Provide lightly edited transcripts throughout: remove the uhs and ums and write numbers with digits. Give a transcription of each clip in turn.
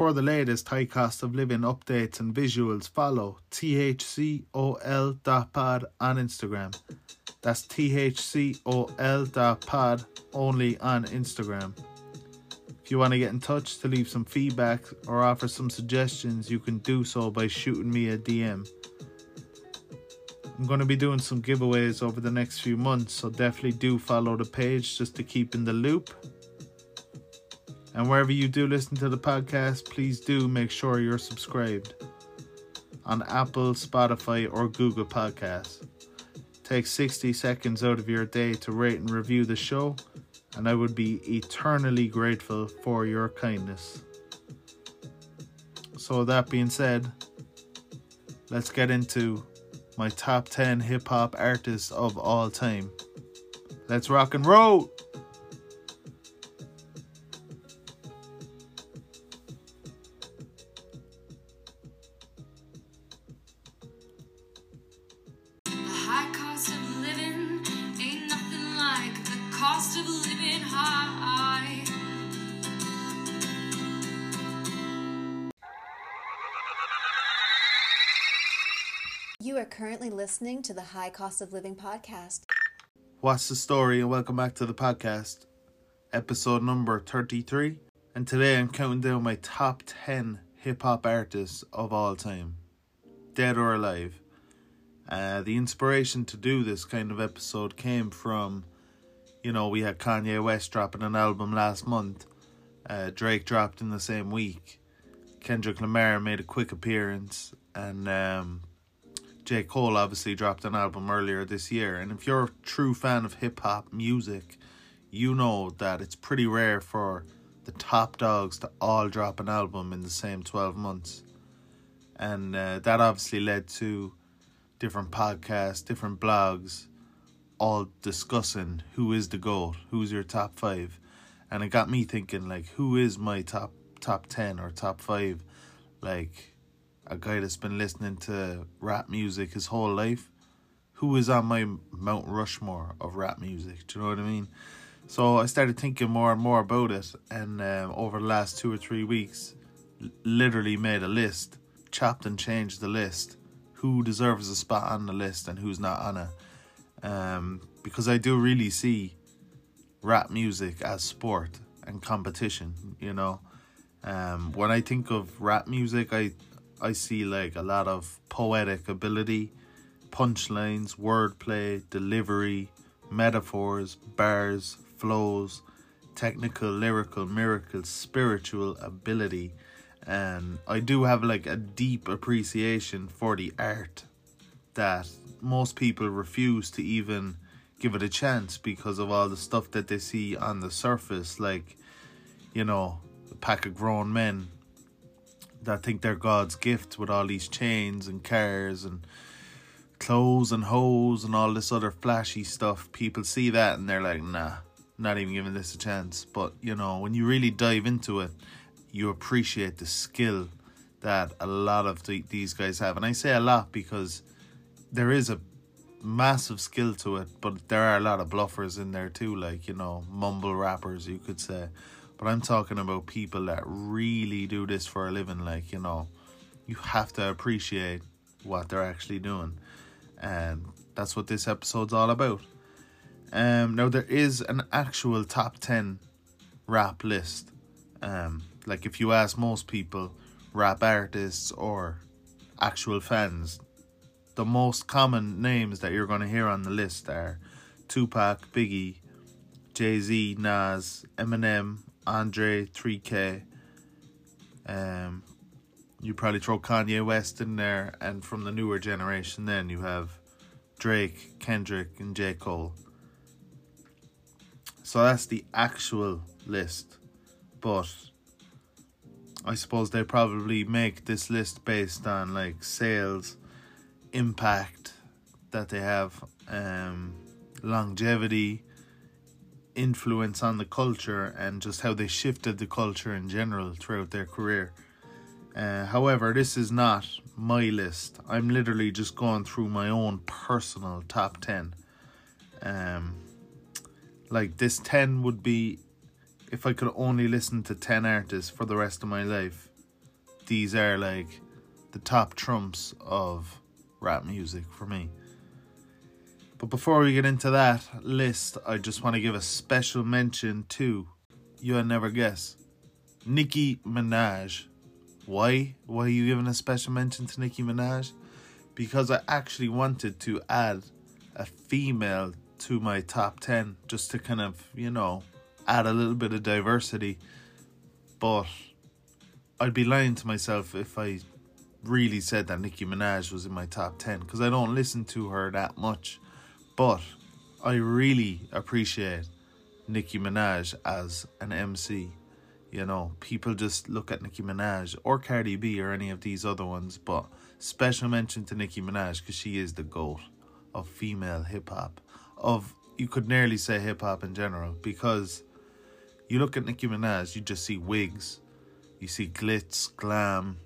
For the latest high cost of living updates and visuals, follow thcol.pod on Instagram. That's thcol.pod only on Instagram. If you want to get in touch to leave some feedback or offer some suggestions, you can do so by shooting me a DM. I'm going to be doing some giveaways over the next few months, so definitely do follow the page just to keep in the loop. And wherever you do listen to the podcast, please do make sure you're subscribed on Apple, Spotify, or Google Podcasts. Take 60 seconds out of your day to rate and review the show, and I would be eternally grateful for your kindness. So that being said, let's get into my top 10 hip-hop artists of all time. Let's rock and roll! Currently listening to the High Cost of Living podcast. What's the story, and welcome back to the podcast, episode number 33. And today I'm counting down my top 10 hip-hop artists of all time, dead or alive. The inspiration to do this kind of episode came from, you know, we had Kanye West dropping an album last month, Drake dropped in the same week, Kendrick Lamar made a quick appearance, and J. Cole obviously dropped an album earlier this year. And if you're a true fan of hip-hop music, you know that it's pretty rare for the top dogs to all drop an album in the same 12 months. And that obviously led to different podcasts, different blogs, all discussing who is the GOAT, who's your top five. And it got me thinking, like, who is my top 10 or top five? Like, a guy that's been listening to rap music his whole life, who is on my Mount Rushmore of rap music, do you know what I mean? So I started thinking more and more about it, and over the last 2 or 3 weeks, literally made a list, chopped and changed the list, who deserves a spot on the list and who's not on it, because I do really see rap music as sport and competition, you know. When I think of rap music, I see like a lot of poetic ability, punchlines, wordplay, delivery, metaphors, bars, flows, technical, lyrical, miracle, spiritual ability. And I do have like a deep appreciation for the art that most people refuse to even give it a chance because of all the stuff that they see on the surface. Like, you know, a pack of grown men that think they're God's gift with all these chains and cars and clothes and hoes and all this other flashy stuff. People see that and they're like, nah, not even giving this a chance. But, you know, when you really dive into it, you appreciate the skill that a lot of these guys have. And I say a lot because there is a massive skill to it, but there are a lot of bluffers in there too, like, you know, mumble rappers, you could say. But I'm talking about people that really do this for a living. Like, you know, you have to appreciate what they're actually doing. And that's what this episode's all about. Now, there is an actual top 10 rap list. Like, if you ask most people, rap artists or actual fans, the most common names that you're going to hear on the list are Tupac, Biggie, Jay-Z, Nas, Eminem, Andre, 3K, you probably throw Kanye West in there, and from the newer generation then you have Drake, Kendrick, and J. Cole. So that's the actual list, but I suppose they probably make this list based on like sales, impact that they have, longevity, influence on the culture, and just how they shifted the culture in general throughout their career. However, this is not my list. I'm literally just going through my own personal top 10. Like, this 10 would be if I could only listen to 10 artists for the rest of my life, these are like the top trumps of rap music for me. But before we get into that list, I just want to give a special mention to, you'll never guess, Nicki Minaj. Why? Why are you giving a special mention to Nicki Minaj? Because I actually wanted to add a female to my top 10 just to kind of, you know, add a little bit of diversity. But I'd be lying to myself if I really said that Nicki Minaj was in my top 10, because I don't listen to her that much. But I really appreciate Nicki Minaj as an MC. You know, people just look at Nicki Minaj or Cardi B or any of these other ones, but special mention to Nicki Minaj because she is the GOAT of female hip-hop. Of, you could nearly say hip-hop in general, because you look at Nicki Minaj, you just see wigs, you see glitz, glam,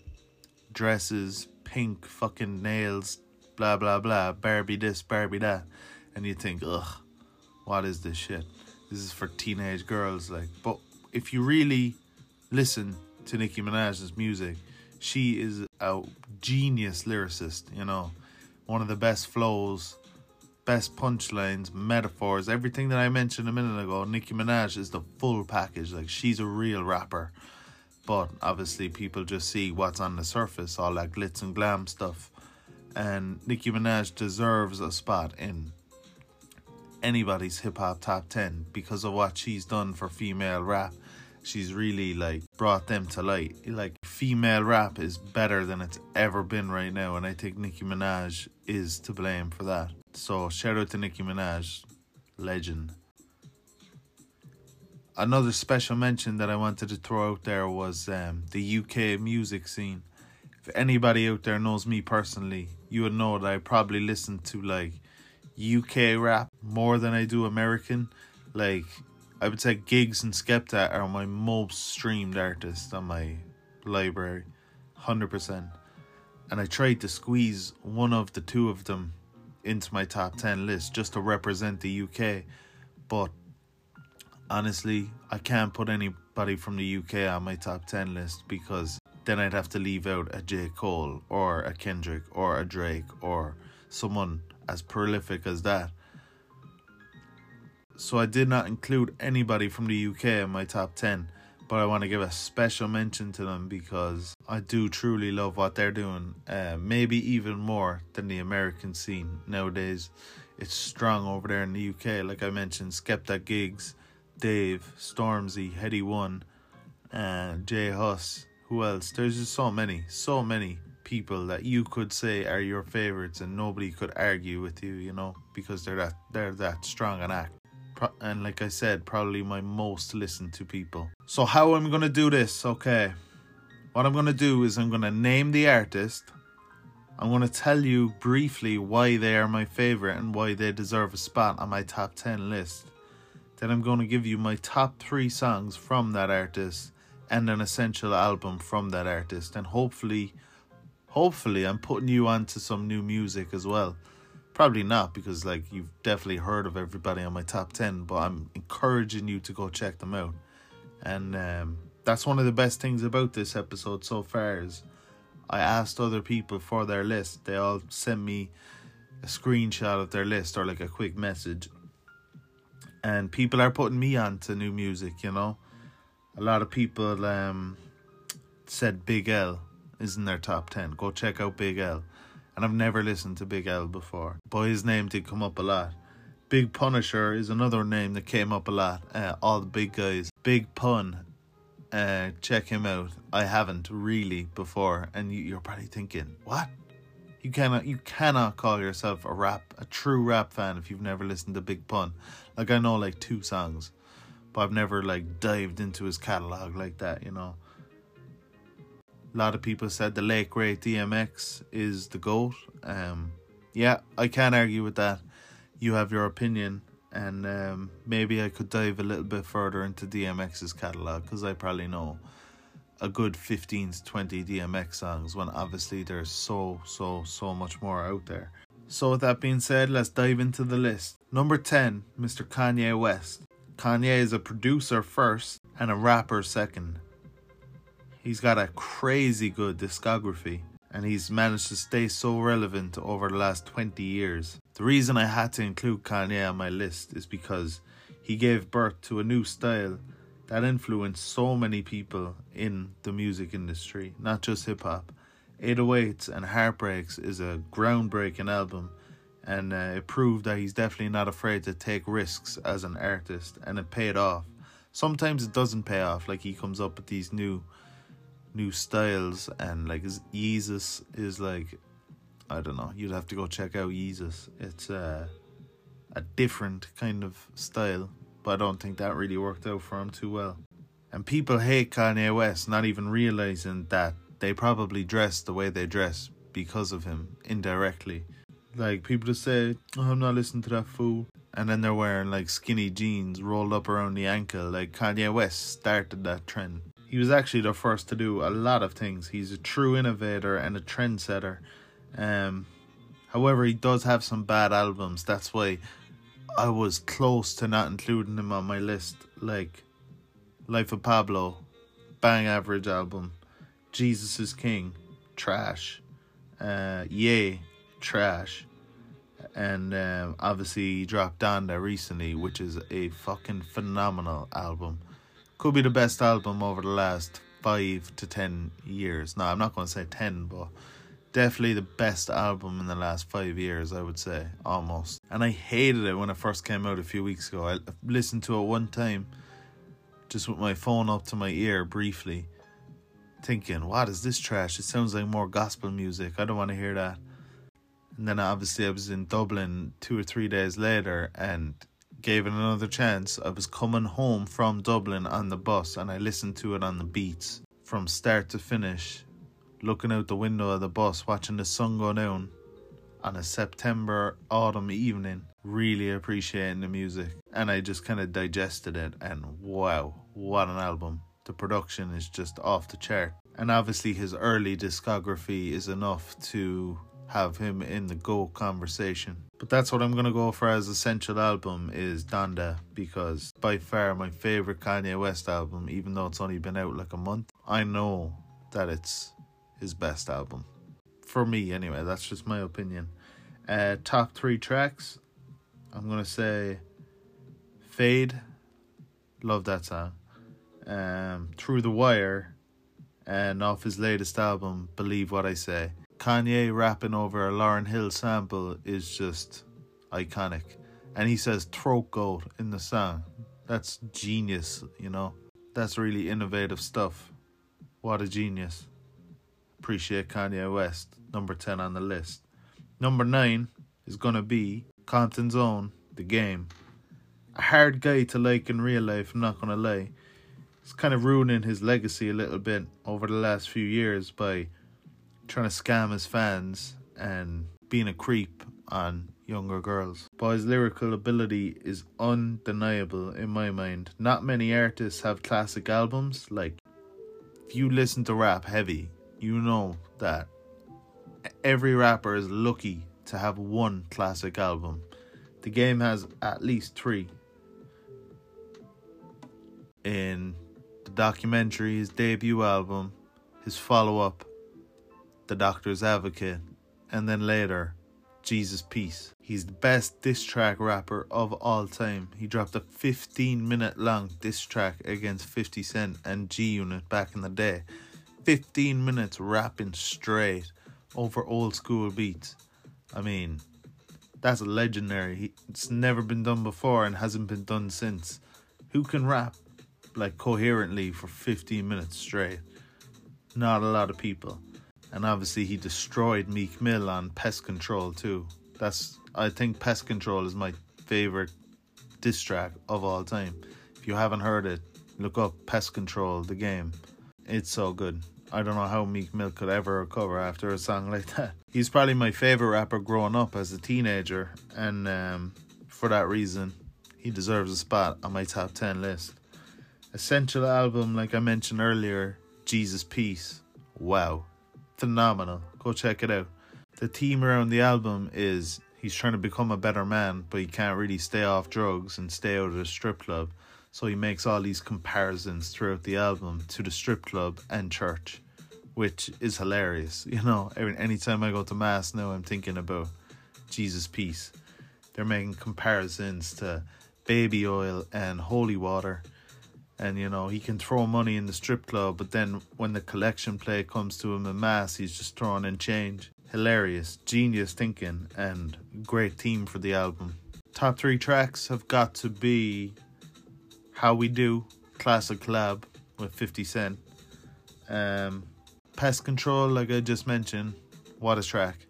dresses, pink fucking nails, blah blah blah, Barbie this, Barbie that, and you think, ugh, what is this shit? This is for teenage girls, like. But if you really listen to Nicki Minaj's music, she is a genius lyricist, you know, one of the best flows, best punchlines, metaphors, everything that I mentioned a minute ago. Nicki Minaj is the full package. Like, she's a real rapper. But obviously people just see what's on the surface, all that glitz and glam stuff. And Nicki Minaj deserves a spot in anybody's hip-hop top 10 because of what she's done for female rap. She's really, like, brought them to light. Like, female rap is better than it's ever been right now, and I think Nicki Minaj is to blame for that. So shout out to Nicki Minaj, legend. Another special mention that I wanted to throw out there was the UK music scene. If anybody out there knows me personally, you would know that I probably listen to, like, UK rap more than I do American. Like, I would say Giggs and Skepta are my most streamed artists on my library, 100%. And I tried to squeeze one of the two of them into my top 10 list just to represent the UK. But honestly, I can't put anybody from the UK on my top 10 list because then I'd have to leave out a J. Cole or a Kendrick or a Drake or someone as prolific as that. So I did not include anybody from the UK in my top 10, but I want to give a special mention to them because I do truly love what they're doing, maybe even more than the American scene nowadays. It's strong over there in the UK. Like I mentioned, Skepta, Giggs, Dave, Stormzy, Headie One, J. Huss, who else? There's just so many people that you could say are your favourites and nobody could argue with you, you know, because they're that strong an act. And like I said, probably my most listened to people. So how I'm going to do this, okay. What I'm going to do is I'm going to name the artist. I'm going to tell you briefly why they are my favourite and why they deserve a spot on my top 10 list. Then I'm going to give you my top 3 songs from that artist and an essential album from that artist. And hopefully I'm putting you on to some new music as well. Probably not, because, like, you've definitely heard of everybody on my top 10, but I'm encouraging you to go check them out. And that's one of the best things about this episode so far is I asked other people for their list. They all sent me a screenshot of their list or, like, a quick message. And people are putting me on to new music, you know. A lot of people said Big L is in their top 10. Go check out Big L. And I've never listened to Big L before, but his name did come up a lot. Big Punisher is another name that came up a lot. All the big guys. Big Pun. Check him out. I haven't really before. And you're probably thinking, what? You cannot call yourself a true rap fan if you've never listened to Big Pun. Like, I know, like, 2 songs, but I've never, like, dived into his catalogue like that, you know. A lot of people said the late great DMX is the GOAT. Yeah, I can't argue with that. You have your opinion, and maybe I could dive a little bit further into DMX's catalogue because I probably know a good 15 to 20 DMX songs when obviously there's so much more out there. So with that being said, let's dive into the list. Number 10, Mr. Kanye West. Kanye is a producer first and a rapper second. He's got a crazy good discography, and he's managed to stay so relevant over the last 20 years. The reason I had to include Kanye on my list is because he gave birth to a new style that influenced so many people in the music industry, not just hip-hop. 808s and Heartbreaks is a groundbreaking album, and it proved that he's definitely not afraid to take risks as an artist, and it paid off. Sometimes it doesn't pay off, like he comes up with these new styles, and like Yeezus is like, I don't know, you'd have to go check out Yeezus. It's a different kind of style, but I don't think that really worked out for him too well. And people hate Kanye West, not even realizing that they probably dress the way they dress because of him, indirectly. Like, people just say, oh, I'm not listening to that fool. And then they're wearing, like, skinny jeans rolled up around the ankle. Like, Kanye West started that trend. He was actually the first to do a lot of things. He's a true innovator and a trendsetter. However, he does have some bad albums. That's why I was close to not including him on my list. Like, Life of Pablo, bang average album. Jesus is King, trash. Yay, trash. And obviously he dropped Donda recently, which is a fucking phenomenal album. Could be the best album over the last 5 to 10 years. No, I'm not going to say 10, but definitely the best album in the last 5 years, I would say, almost. And I hated it when it first came out a few weeks ago. I listened to it one time, just with my phone up to my ear briefly, thinking, what is this trash? It sounds like more gospel music. I don't want to hear that. And then obviously I was in Dublin 2 or 3 days later and gave it another chance. I was coming home from Dublin on the bus, and I listened to it on the Beats from start to finish, looking out the window of the bus, watching the sun go down on a September autumn evening, really appreciating the music. And I just kind of digested it, and wow, what an album. The production is just off the chart. And obviously his early discography is enough to have him in the GOAT conversation. But that's what I'm going to go for as essential album is Donda, because by far my favourite Kanye West album, even though it's only been out like a month. I know that it's his best album. For me anyway, that's just my opinion. Top three tracks, I'm going to say Fade, love that song. Through the Wire, and off his latest album, Believe What I Say. Kanye rapping over a Lauryn Hill sample is just iconic. And he says throat goat in the song. That's genius, you know. That's really innovative stuff. What a genius. Appreciate Kanye West. Number 10 on the list. Number 9 is going to be Compton's own, The Game. A hard guy to like in real life, I'm not going to lie. It's kind of ruining his legacy a little bit over the last few years by trying to scam his fans and being a creep on younger girls. But his lyrical ability is undeniable in my mind. Not many artists have classic albums. Like, if you listen to rap heavy, you know that every rapper is lucky to have one classic album. The Game has at least 3. In the documentary, his debut album, his follow-up, The Doctor's Advocate, and then later, Jesus Peace. He's the best diss track rapper of all time. He dropped a 15-minute long diss track against 50 Cent and G-Unit back in the day. 15 minutes rapping straight over old school beats. I mean, that's legendary. It's never been done before and hasn't been done since. Who can rap like coherently for 15 minutes straight? Not a lot of people. And obviously he destroyed Meek Mill on Pest Control too. I think Pest Control is my favourite diss track of all time. If you haven't heard it, look up Pest Control, The Game. It's so good. I don't know how Meek Mill could ever recover after a song like that. He's probably my favourite rapper growing up as a teenager, and for that reason, he deserves a spot on my top 10 list. Essential album, like I mentioned earlier, Jesus Peace. Wow. Phenomenal. Go check it out. The theme around the album is he's trying to become a better man, but he can't really stay off drugs and stay out of the strip club. So he makes all these comparisons throughout the album to the strip club and church, which is hilarious. You know, anytime I go to mass now, I'm thinking about Jesus Peace. They're making comparisons to baby oil and holy water. And, you know, he can throw money in the strip club, but then when the collection plate comes to him in mass, he's just throwing in change. Hilarious, genius thinking, and great theme for the album. Top three tracks have got to be How We Do, classic collab with 50 Cent. Pest Control, like I just mentioned, what a track.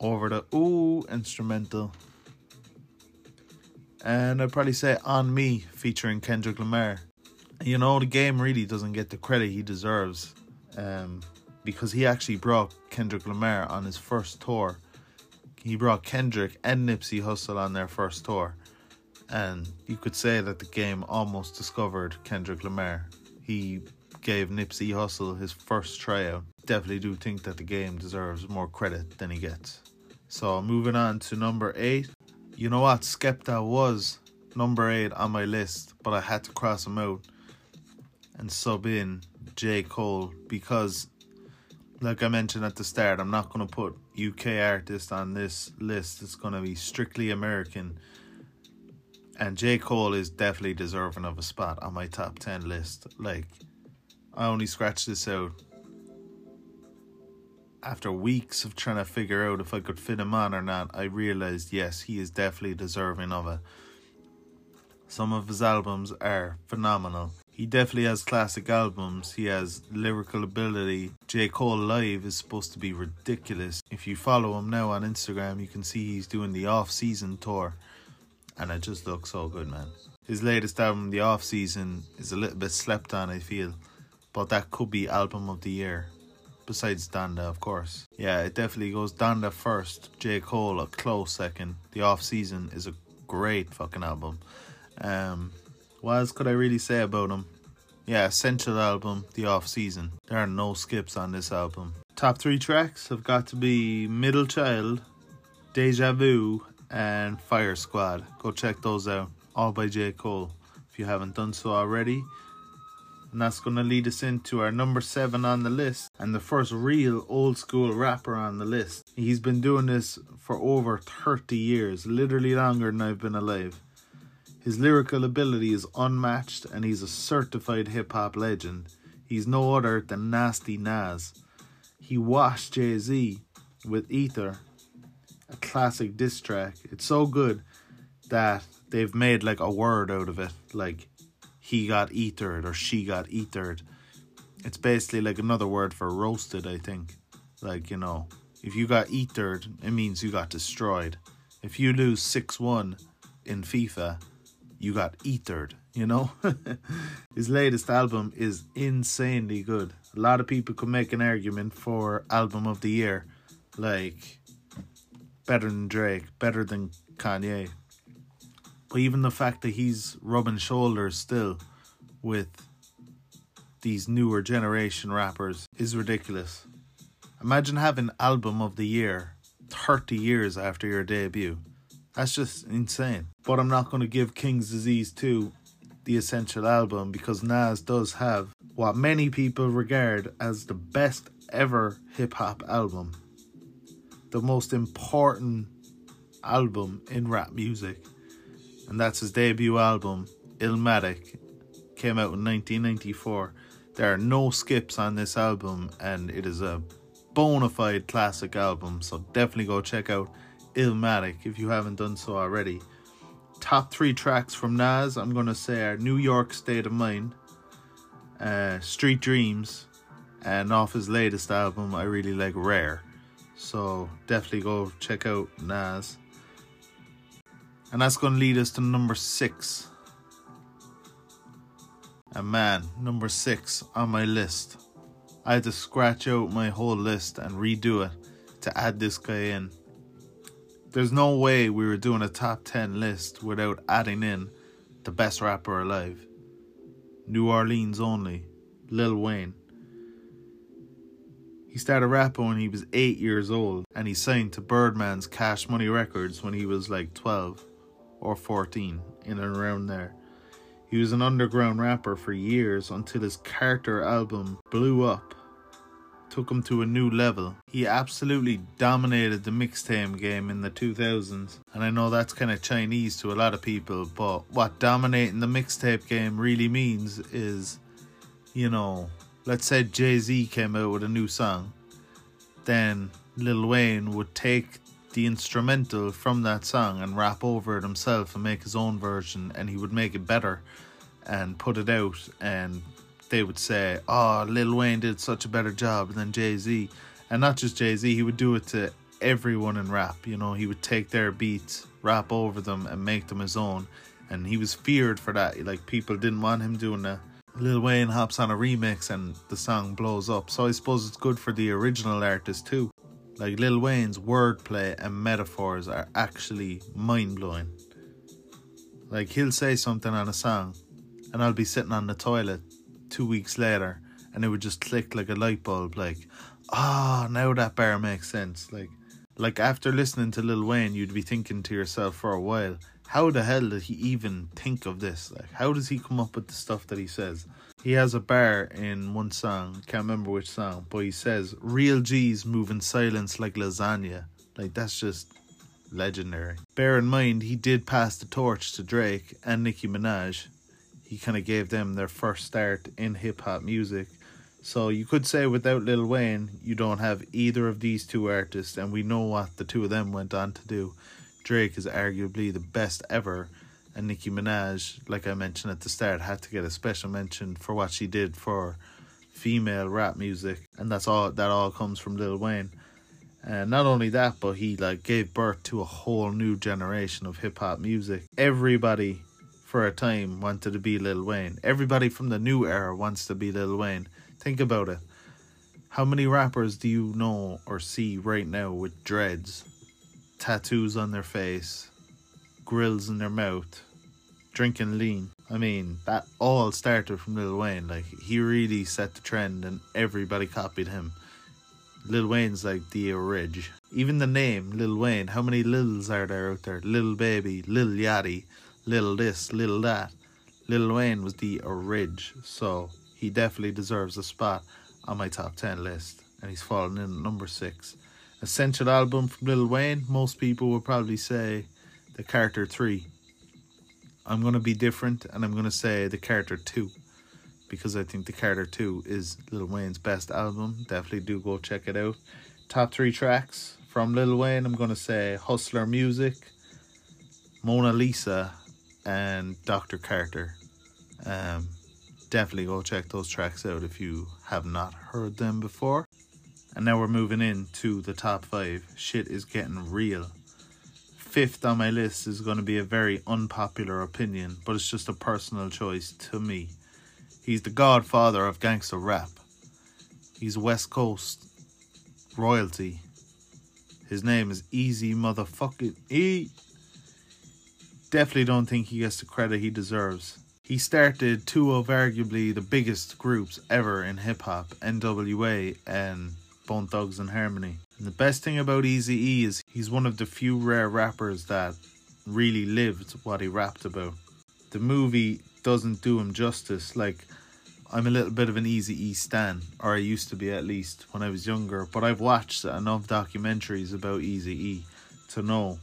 Over the Ooh instrumental. And I'd probably say On Me featuring Kendrick Lamar. You know, The Game really doesn't get the credit he deserves, because he actually brought Kendrick Lamar on his first tour. He brought Kendrick and Nipsey Hussle on their first tour. And you could say that The Game almost discovered Kendrick Lamar. He gave Nipsey Hussle his first tryout. Definitely do think that The Game deserves more credit than he gets. So moving on to number 8. You know what, Skepta was number 8 on my list, but I had to cross him out and sub in J. Cole because, like I mentioned at the start, I'm not going to put UK artists on this list. It's going to be strictly American. And J. Cole is definitely deserving of a spot on my top 10 list. Like, I only scratched this out after weeks of trying to figure out if I could fit him on or not. I realised, yes, he is definitely deserving of it. Some of his albums are phenomenal. He definitely has classic albums. He has lyrical ability. J. Cole Live is supposed to be ridiculous. If you follow him now on Instagram, you can see he's doing the off-season tour. And it just looks so good, man. His latest album, The Off-Season, is a little bit slept on, I feel. But that could be album of the year. Besides Donda, of course. Yeah, it definitely goes Donda first, J. Cole a close second. The Off-Season is a great fucking album. What else could I really say about him? Yeah, essential album, The Off-Season. There are no skips on this album. Top three tracks have got to be Middle Child, Deja Vu, and Fire Squad. Go check those out. All by J. Cole, if you haven't done so already. And that's going to lead us into our number 7 on the list. And the first real old school rapper on the list. He's been doing this for over 30 years. Literally longer than I've been alive. His lyrical ability is unmatched. And he's a certified hip hop legend. He's no other than Nasty Nas. He washed Jay-Z with Ether. A classic diss track. It's so good that they've made like a word out of it. Like, he got ethered or she got ethered. It's basically like another word for roasted, I think. Like, you know, if you got ethered, it means you got destroyed. If you lose 6-1 in FIFA, you got ethered, you know? His latest album is insanely good. A lot of people could make an argument for album of the year. Like, better than Drake, better than Kanye. But even the fact that he's rubbing shoulders still with these newer generation rappers is ridiculous. Imagine having album of the year 30 years after your debut. That's just insane. But I'm not going to give King's Disease 2 the essential album because Nas does have what many people regard as the best ever hip-hop album. The most important album in rap music. And that's his debut album, Illmatic. Came out in 1994. There are no skips on this album, and it is a bona fide classic album. So definitely go check out Illmatic if you haven't done so already. Top 3 tracks from Nas, I'm going to say, are New York State of Mind, Street Dreams, and off his latest album, I really like Rare. So definitely go check out Nas. And that's going to lead us to number 6. And man, number 6 on my list. I had to scratch out my whole list and redo it to add this guy in. There's no way we were doing a top 10 list without adding in the best rapper alive. New Orleans only, Lil Wayne. He started rapping when he was 8 years old, and he signed to Birdman's Cash Money Records when he was like 12. Or 14, in and around there. He was an underground rapper for years until his Carter album blew up, took him to a new level. He absolutely dominated the mixtape game in the 2000s. And I know that's kind of Chinese to a lot of people, but what dominating the mixtape game really means is, you know, let's say Jay-Z came out with a new song. Then Lil Wayne would take the instrumental from that song and rap over it himself and make his own version, and he would make it better and put it out, and they would say, oh, Lil Wayne did such a better job than Jay-Z. And not just Jay-Z, he would do it to everyone in rap. You know, he would take their beats, rap over them and make them his own. And he was feared for that. Like, people didn't want him doing that. Lil Wayne hops on a remix and the song blows up. So I suppose it's good for the original artist too. Like, Lil Wayne's wordplay and metaphors are actually mind-blowing. Like, he'll say something on a song and I'll be sitting on the toilet 2 weeks later and it would just click like a light bulb, like, ah, oh, now that bar makes sense. Like after listening to Lil Wayne, you'd be thinking to yourself for a while, how the hell did he even think of this? Like, how does he come up with the stuff that he says? He has a bar in one song, can't remember which song, but he says, real G's move in silence like lasagna. Like, that's just legendary. Bear in mind, he did pass the torch to Drake and Nicki Minaj. He kind of gave them their first start in hip-hop music. So you could say without Lil Wayne, you don't have either of these two artists, and we know what the two of them went on to do. Drake is arguably the best ever, and Nicki Minaj, like I mentioned at the start, had to get a special mention for what she did for female rap music, and that all comes from Lil Wayne. And not only that, but he like gave birth to a whole new generation of hip-hop music. Everybody for a time wanted to be Lil Wayne. Everybody from the new era wants to be Lil Wayne. Think about it. How many rappers do you know or see right now with dreads, tattoos on their face, grills in their mouth, drinking lean? I mean, that all started from Lil Wayne. Like, he really set the trend and everybody copied him. Lil Wayne's like the original. Even the name Lil Wayne, how many Lils are there out there? Lil Baby, Lil Yachty, Lil this, Lil that. Lil Wayne was the original, so he definitely deserves a spot on my top 10 list, and he's fallen in at number 6. Essential album from Lil Wayne, most people would probably say the Carter 3. I'm going to be different and I'm going to say the Carter 2, because I think the Carter 2 is Lil Wayne's best album. Definitely do go check it out. Top 3 tracks from Lil Wayne, I'm going to say Hustler Music, Mona Lisa and Dr. Carter. Definitely go check those tracks out if you have not heard them before. And now we're moving into the top 5. Shit is getting real. 5th on my list is going to be a very unpopular opinion, but it's just a personal choice to me. He's the godfather of gangsta rap. He's West Coast royalty. His name is Easy Motherfucking E. Definitely don't think he gets the credit he deserves. He started two of arguably the biggest groups ever in hip-hop, NWA and Bone Thugs and Harmony. And the best thing about Eazy-E is he's one of the few rare rappers that really lived what he rapped about. The movie doesn't do him justice. Like, I'm a little bit of an Eazy-E stan, or I used to be at least when I was younger, but I've watched enough documentaries about Eazy-E to know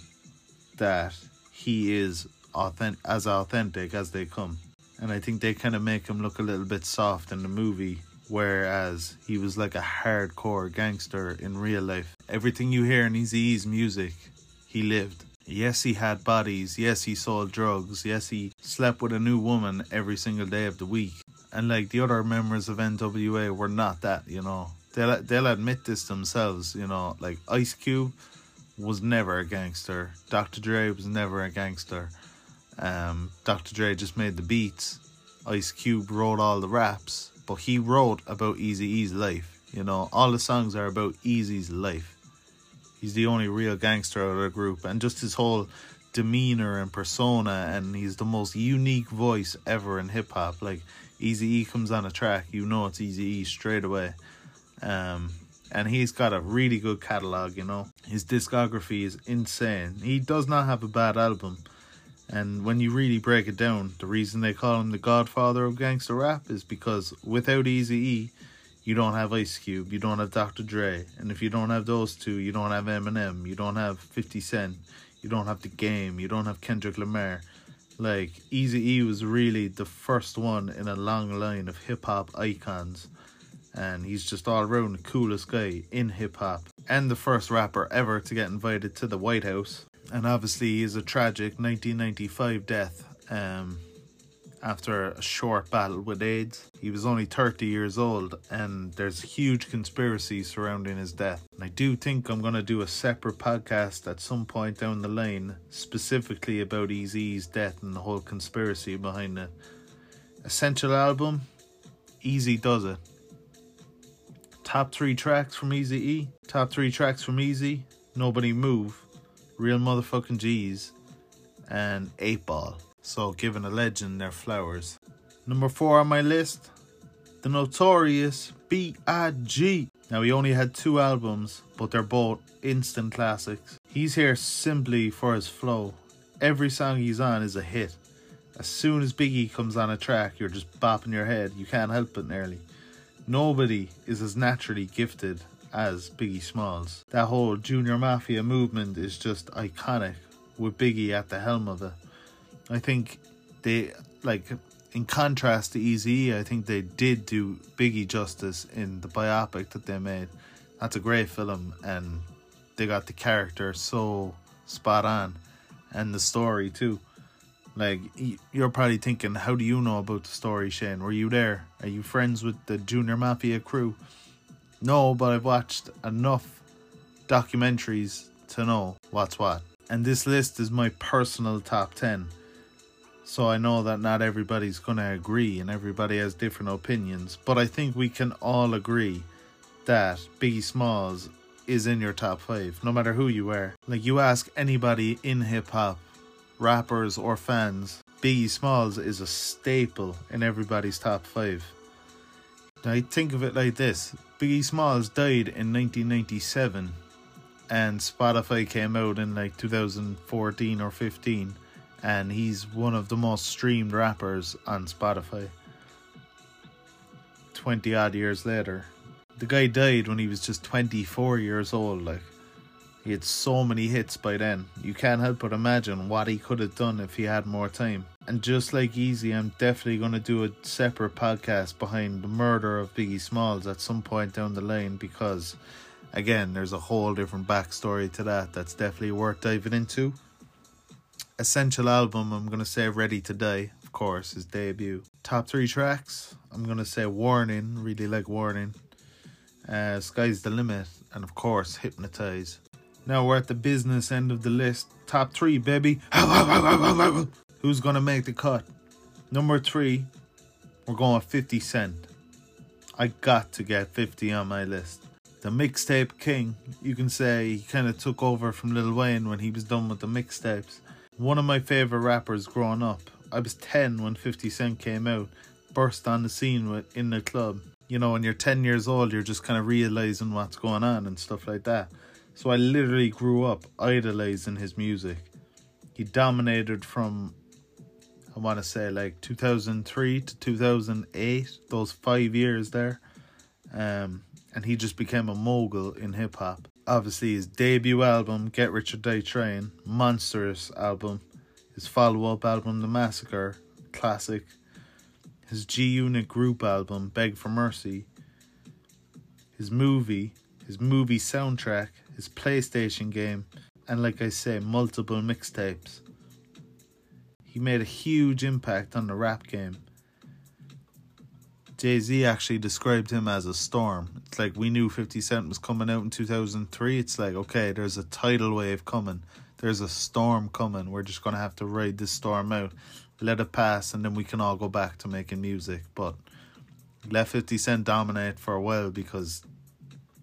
that he is authentic as they come. And I think they kind of make him look a little bit soft in the movie, whereas he was like a hardcore gangster in real life. Everything you hear in Eazy-E's music, he lived. Yes, he had bodies. Yes, he sold drugs. Yes, he slept with a new woman every single day of the week. And like the other members of NWA were not that, you know. They'll admit this themselves, you know. Like, Ice Cube was never a gangster. Dr. Dre was never a gangster. Dr. Dre just made the beats. Ice Cube wrote all the raps, but he wrote about Eazy-E's life. You know, all the songs are about Eazy's life. He's the only real gangster out of the group, and just his whole demeanor and persona, and he's the most unique voice ever in hip hop. Like, Eazy-E comes on a track, you know it's Eazy-E straight away. And he's got a really good catalog, you know. His discography is insane. He does not have a bad album. And when you really break it down, the reason they call him the godfather of gangster rap is because without Eazy-E, you don't have Ice Cube, you don't have Dr. Dre. And if you don't have those two, you don't have Eminem, you don't have 50 Cent, you don't have The Game, you don't have Kendrick Lamar. Like, Eazy-E was really the first one in a long line of hip-hop icons. And he's just all around the coolest guy in hip-hop. And the first rapper ever to get invited to the White House. And obviously he is a tragic 1995 death after a short battle with AIDS. He was only 30 years old, and there's a huge conspiracy surrounding his death. And I do think I'm going to do a separate podcast at some point down the line specifically about Eazy-E's death and the whole conspiracy behind it. Essential album, Eazy does it. Top 3 tracks from Eazy-E. Top 3 tracks from Eazy, Nobody Move, Real Motherfucking G's, and 8 Ball. So giving a legend their flowers. Number 4 on my list, the Notorious B.I.G. Now, he only had 2 albums, but they're both instant classics. He's here simply for his flow. Every song he's on is a hit. As soon as Biggie comes on a track, you're just bopping your head. You can't help it nearly. Nobody is as naturally gifted as Biggie Smalls. That whole Junior Mafia movement is just iconic, with Biggie at the helm of it. I think they, like, in contrast to Eazy-E, I think they did do Biggie justice in the biopic that they made. That's a great film, and they got the character so spot on, and the story too. Like, you're probably thinking, how do you know about the story, Shane? Were you there? Are you friends with the Junior Mafia crew? No, but I've watched enough documentaries to know what's what. And this list is my personal top 10. So I know that not everybody's going to agree and everybody has different opinions. But I think we can all agree that Biggie Smalls is in your top 5, no matter who you are. Like, you ask anybody in hip-hop, rappers or fans, Biggie Smalls is a staple in everybody's top 5. Now, think of it like this. Biggie Smalls died in 1997 and Spotify came out in like 2014 or 15, and he's one of the most streamed rappers on Spotify 20 odd years later. The guy died when he was just 24 years old. Like, he had so many hits by then. You can't help but imagine what he could have done if he had more time. And just like Eazy, I'm definitely going to do a separate podcast behind the murder of Biggie Smalls at some point down the line, because, again, there's a whole different backstory to that that's definitely worth diving into. Essential album, I'm going to say Ready to Die, of course, his debut. Top 3 tracks, I'm going to say Warning, really like Warning, Sky's the Limit, and of course Hypnotize. Now we're at the business end of the list. Top 3, baby. Who's going to make the cut? Number 3, we're going 50 Cent. I got to get 50 on my list. The mixtape king. You can say he kind of took over from Lil Wayne when he was done with the mixtapes. One of my favourite rappers growing up. I was 10 when 50 Cent came out. Burst on the scene in the club. You know, when you're 10 years old, you're just kind of realising what's going on and stuff like that. So I literally grew up idolizing his music. He dominated from, I want to say, like 2003 to 2008, those 5 years there. And he just became a mogul in hip-hop. Obviously, his debut album, Get Rich or Die Trying, monstrous album. His follow-up album, The Massacre, classic. His G-Unit group album, Beg for Mercy. His movie soundtrack, his PlayStation game, and like I say, multiple mixtapes. He made a huge impact on the rap game. Jay-Z actually described him as a storm. It's like, we knew 50 Cent was coming out in 2003. It's like, okay, there's a tidal wave coming. There's a storm coming. We're just going to have to ride this storm out. Let it pass, and then we can all go back to making music. But let 50 Cent dominate for a while because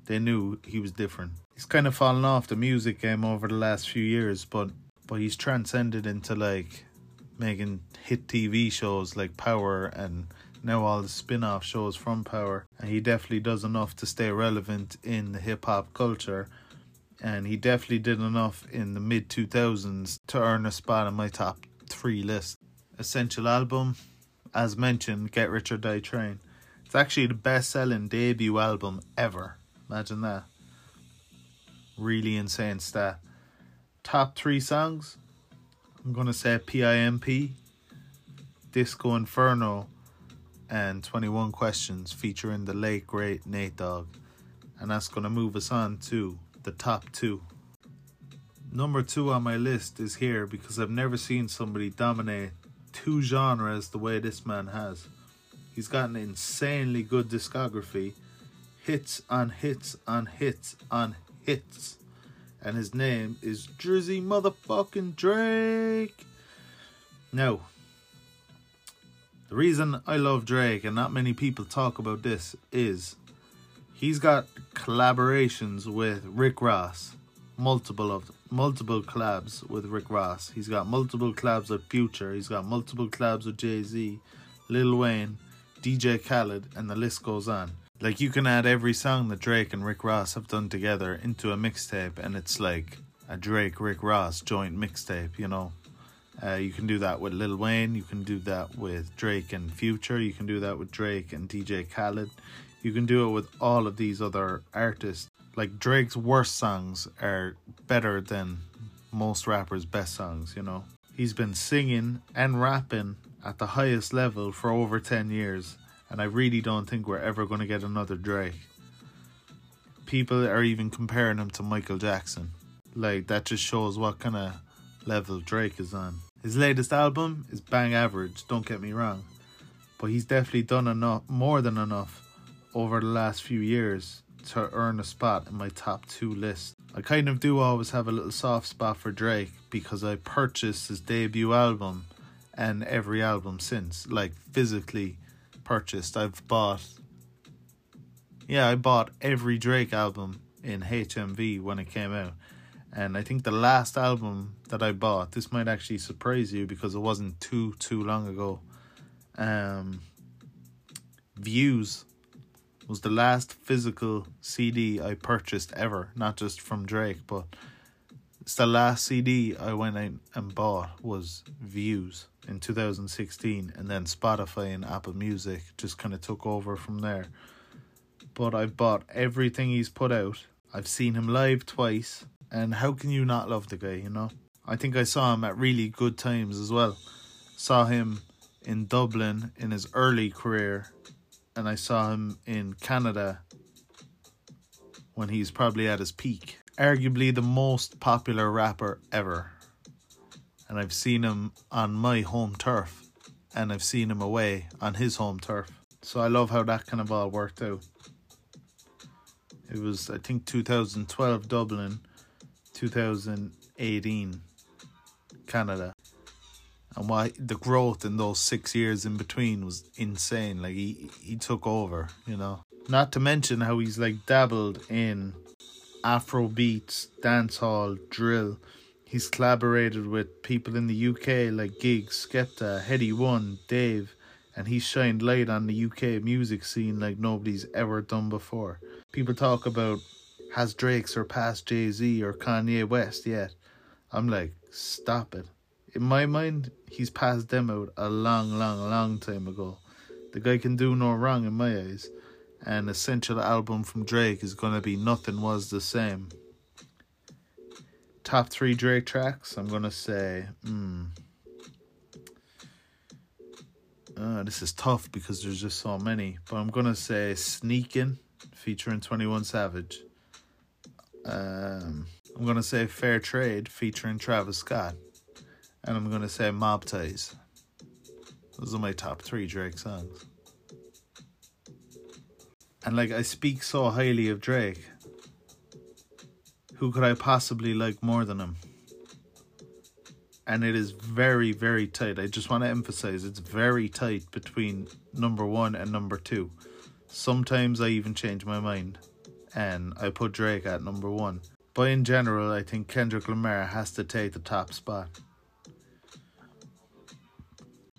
they knew he was different. He's kind of fallen off the music game over the last few years, but he's transcended into, like, making hit TV shows like Power, and now all the spin-off shows from Power. And he definitely does enough to stay relevant in the hip-hop culture. And he definitely did enough in the mid-2000s to earn a spot in my top 3 list. Essential album, as mentioned, Get Rich or Die Trying. It's actually the best-selling debut album ever. Imagine that. Really insane stat. Top 3 songs, I'm going to say P.I.M.P., Disco Inferno, and 21 Questions featuring the late, great Nate Dogg. And that's going to move us on to the top 2. Number 2 on my list is here because I've never seen somebody dominate 2 genres the way this man has. He's got an insanely good discography. Hits on hits on hits on hits. And his name is Drizzy motherfucking Drake. Now, the reason I love Drake, and not many people talk about this, is he's got collaborations with Rick Ross. Multiple collabs with Rick Ross. He's got multiple collabs with Future. He's got multiple collabs with Jay-Z, Lil Wayne, DJ Khaled, and the list goes on. Like, you can add every song that Drake and Rick Ross have done together into a mixtape, and it's like a Drake-Rick Ross joint mixtape, you know. You can do that with Lil Wayne. You can do that with Drake and Future. You can do that with Drake and DJ Khaled. You can do it with all of these other artists. Like, Drake's worst songs are better than most rappers' best songs, you know. He's been singing and rapping at the highest level for over 10 years. And I really don't think we're ever going to get another Drake. People are even comparing him to Michael Jackson. Like, that just shows what kind of level Drake is on. His latest album is bang average, don't get me wrong. But he's definitely done enough, more than enough, over the last few years to earn a spot in my top 2 list. I kind of do always have a little soft spot for Drake because I purchased his debut album and every album since, like physically purchased. I bought every Drake album in HMV when it came out, and I think the last album that I bought, this might actually surprise you because it wasn't too long ago, Views was the last physical CD I purchased ever, not just from Drake, but it's the last CD I went out and bought was Views in 2016, and then Spotify and Apple Music just kind of took over from there. But I've bought everything he's put out. I've seen him live twice, and how can you not love the guy, you know? I think I saw him at really good times as well. Saw him in Dublin in his early career, and I saw him in Canada when he's probably at his peak. Arguably the most popular rapper ever. And I've seen him on my home turf. And I've seen him away on his home turf. So I love how that kind of all worked out. It was, I think, 2012 Dublin, 2018 Canada. And why the growth in those 6 years in between was insane. Like, he took over, you know. Not to mention how he's, like, dabbled in Afro beats, dancehall, drill. He's collaborated with people in the UK like Giggs, Skepta, Headie One, Dave. And he's shined light on the UK music scene like nobody's ever done before. People talk about, has Drake surpassed Jay-Z or Kanye West yet? I'm like, stop it. In my mind, he's passed them out a long time ago. The guy can do no wrong in my eyes. An essential album from Drake is going to be Nothing Was the Same. Top 3 Drake tracks, I'm going to say... this is tough because there's just so many. But I'm going to say Sneakin' featuring 21 Savage. I'm going to say Fair Trade featuring Travis Scott. And I'm going to say Mob Ties. Those are my top 3 Drake songs. And like, I speak so highly of Drake. Who could I possibly like more than him? And it is very, very tight. I just want to emphasize, it's very tight between number 1 and number 2. Sometimes I even change my mind. And I put Drake at number 1. But in general, I think Kendrick Lamar has to take the top spot.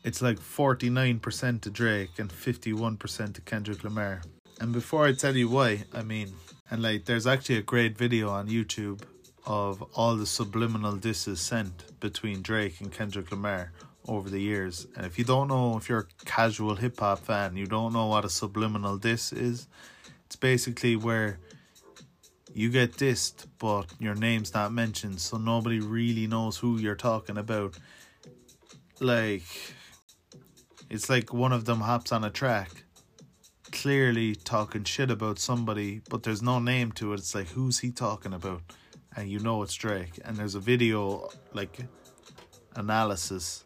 It's like 49% to Drake and 51% to Kendrick Lamar. And before I tell you why, I mean, and like, there's actually a great video on YouTube of all the subliminal disses sent between Drake and Kendrick Lamar over the years. And if you don't know, if you're a casual hip-hop fan, you don't know what a subliminal diss is. It's basically where you get dissed, but your name's not mentioned, so nobody really knows who you're talking about. Like, it's like one of them hops on a track, clearly talking shit about somebody, but there's no name to it. It's like, who's he talking about? And you know it's Drake. And there's a video, like, analysis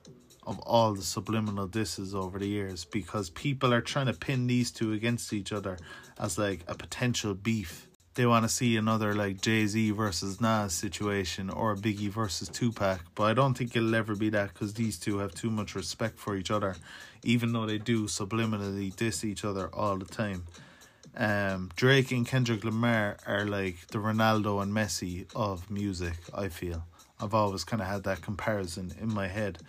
of all the subliminal disses over the years, because people are trying to pin these two against each other as, like, a potential beef. They want to see another, like, Jay-Z versus Nas situation, or Biggie versus Tupac. But I don't think it'll ever be that, because these two have too much respect for each other, even though they do subliminally diss each other all the time. Drake and Kendrick Lamar are like the Ronaldo and Messi of music, I feel. I've always kind of had that comparison in my head.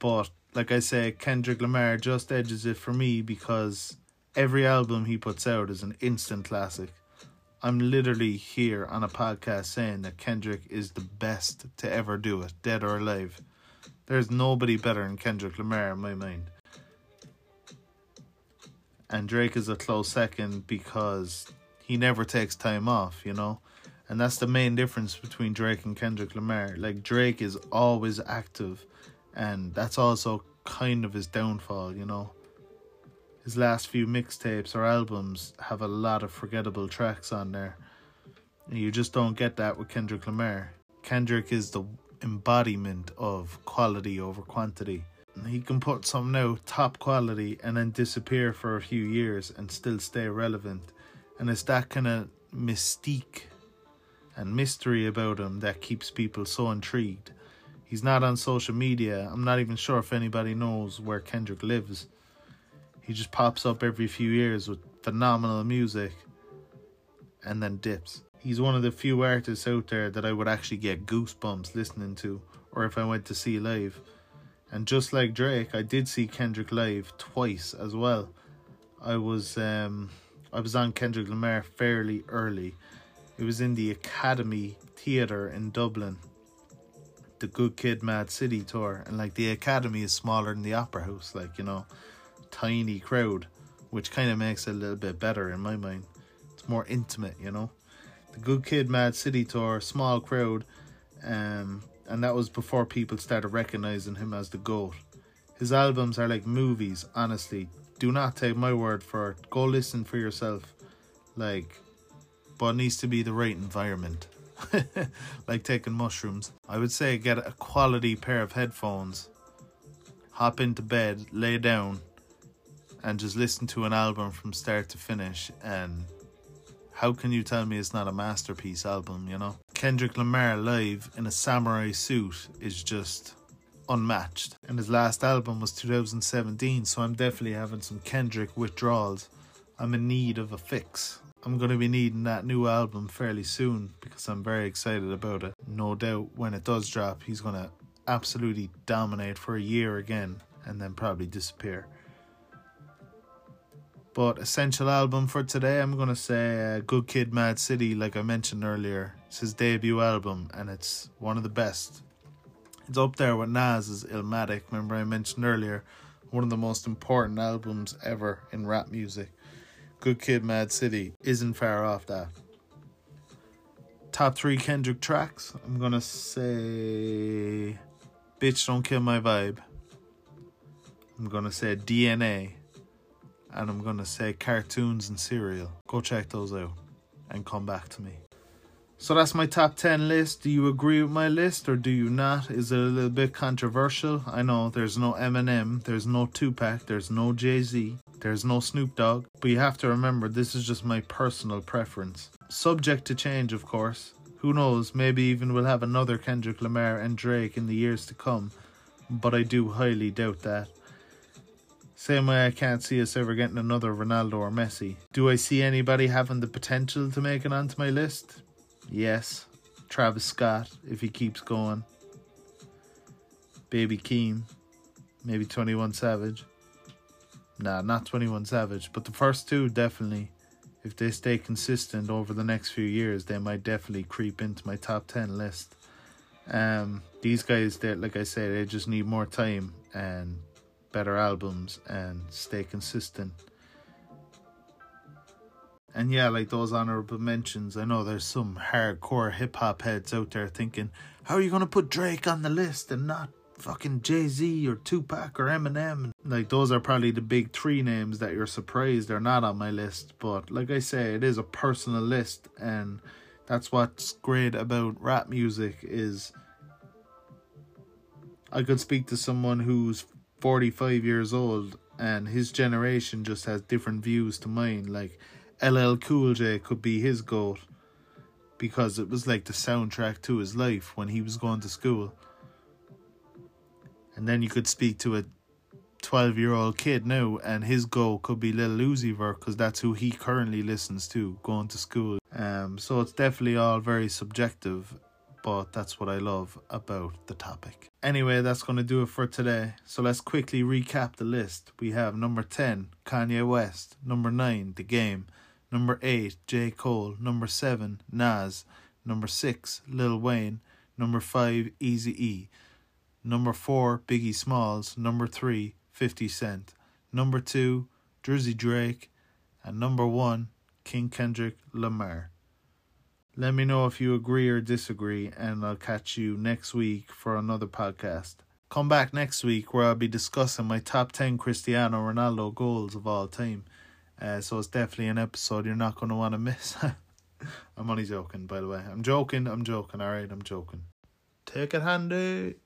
But, like I say, Kendrick Lamar just edges it for me, because every album he puts out is an instant classic. I'm literally here on a podcast saying that Kendrick is the best to ever do it, dead or alive. There's nobody better than Kendrick Lamar in my mind. And Drake is a close second, because he never takes time off, you know. And that's the main difference between Drake and Kendrick Lamar. Like, Drake is always active, and that's also kind of his downfall, you know. His last few mixtapes or albums have a lot of forgettable tracks on there. And you just don't get that with Kendrick Lamar. Kendrick is the embodiment of quality over quantity. He can put something out, top quality, and then disappear for a few years and still stay relevant. And it's that kind of mystique and mystery about him that keeps people so intrigued. He's not on social media. I'm not even sure if anybody knows where Kendrick lives. He just pops up every few years with phenomenal music and then dips. He's one of the few artists out there that I would actually get goosebumps listening to, or if I went to see live. And just like Drake, I did see Kendrick live twice as well. I was on Kendrick Lamar fairly early. It was in the Academy Theatre in Dublin, the Good Kid Mad City tour. And like, the Academy is smaller than the Opera House, like, you know, tiny crowd, which kind of makes it a little bit better in my mind. It's more intimate, you know. The Good Kid Mad City tour, small crowd, and that was before people started recognizing him as the GOAT. His albums are like movies, honestly. Do not take my word for it. Go listen for yourself. Like, but it needs to be the right environment. Like taking mushrooms. I would say get a quality pair of headphones, hop into bed, lay down, and just listen to an album from start to finish. And how can you tell me it's not a masterpiece album, you know? Kendrick Lamar live in a samurai suit is just unmatched. And his last album was 2017, so I'm definitely having some Kendrick withdrawals. I'm in need of a fix. I'm going to be needing that new album fairly soon, because I'm very excited about it. No doubt when it does drop, he's going to absolutely dominate for a year again and then probably disappear. But essential album for today, I'm going to say Good Kid Mad City, like I mentioned earlier. It's his debut album, and it's one of the best. It's up there with Nas's Illmatic, remember I mentioned earlier. One of the most important albums ever in rap music. Good Kid Mad City isn't far off that. Top 3 Kendrick tracks, I'm going to say Bitch Don't Kill My Vibe. I'm going to say DNA. And I'm going to say Cartoons and Cereal. Go check those out and come back to me. So that's my top 10 list. Do you agree with my list or do you not? Is it a little bit controversial? I know there's no Eminem, there's no Tupac, there's no Jay-Z, there's no Snoop Dogg. But you have to remember, this is just my personal preference. Subject to change, of course. Who knows, maybe even we'll have another Kendrick Lamar and Drake in the years to come. But I do highly doubt that. Same way I can't see us ever getting another Ronaldo or Messi. Do I see anybody having the potential to make it onto my list? Yes. Travis Scott, if he keeps going. Baby Keem. Maybe 21 Savage. Nah, not 21 Savage, but the first two definitely. If they stay consistent over the next few years, they might definitely creep into my top 10 list. These guys, like I say, they just need more time and better albums and stay consistent. And yeah, like those honorable mentions, I know there's some hardcore hip-hop heads out there thinking, how are you going to put Drake on the list and not fucking Jay-Z or Tupac or Eminem? Like, those are probably the big three names that you're surprised they're not on my list. But like I say, it is a personal list, and that's what's great about rap music is I could speak to someone who's 45 years old and his generation just has different views to mine. Like, LL Cool J could be his GOAT because it was like the soundtrack to his life when he was going to school. And then you could speak to a 12-year-old kid now, and his goal could be Lil Uzi Vert, because that's who he currently listens to, going to school. So it's definitely all very subjective, but that's what I love about the topic. Anyway, that's going to do it for today. So let's quickly recap the list. We have number 10, Kanye West. Number 9, The Game. Number 8, J. Cole. Number 7, Nas. Number 6, Lil Wayne. Number 5, Eazy-E. Number 4, Biggie Smalls. Number 3, 50 Cent. Number 2, Drizzy Drake. And number 1, King Kendrick Lamar. Let me know if you agree or disagree, and I'll catch you next week for another podcast. Come back next week where I'll be discussing my top 10 Cristiano Ronaldo goals of all time. So it's definitely an episode you're not going to want to miss. I'm only joking, by the way. I'm joking, alright, I'm joking. Take it handy.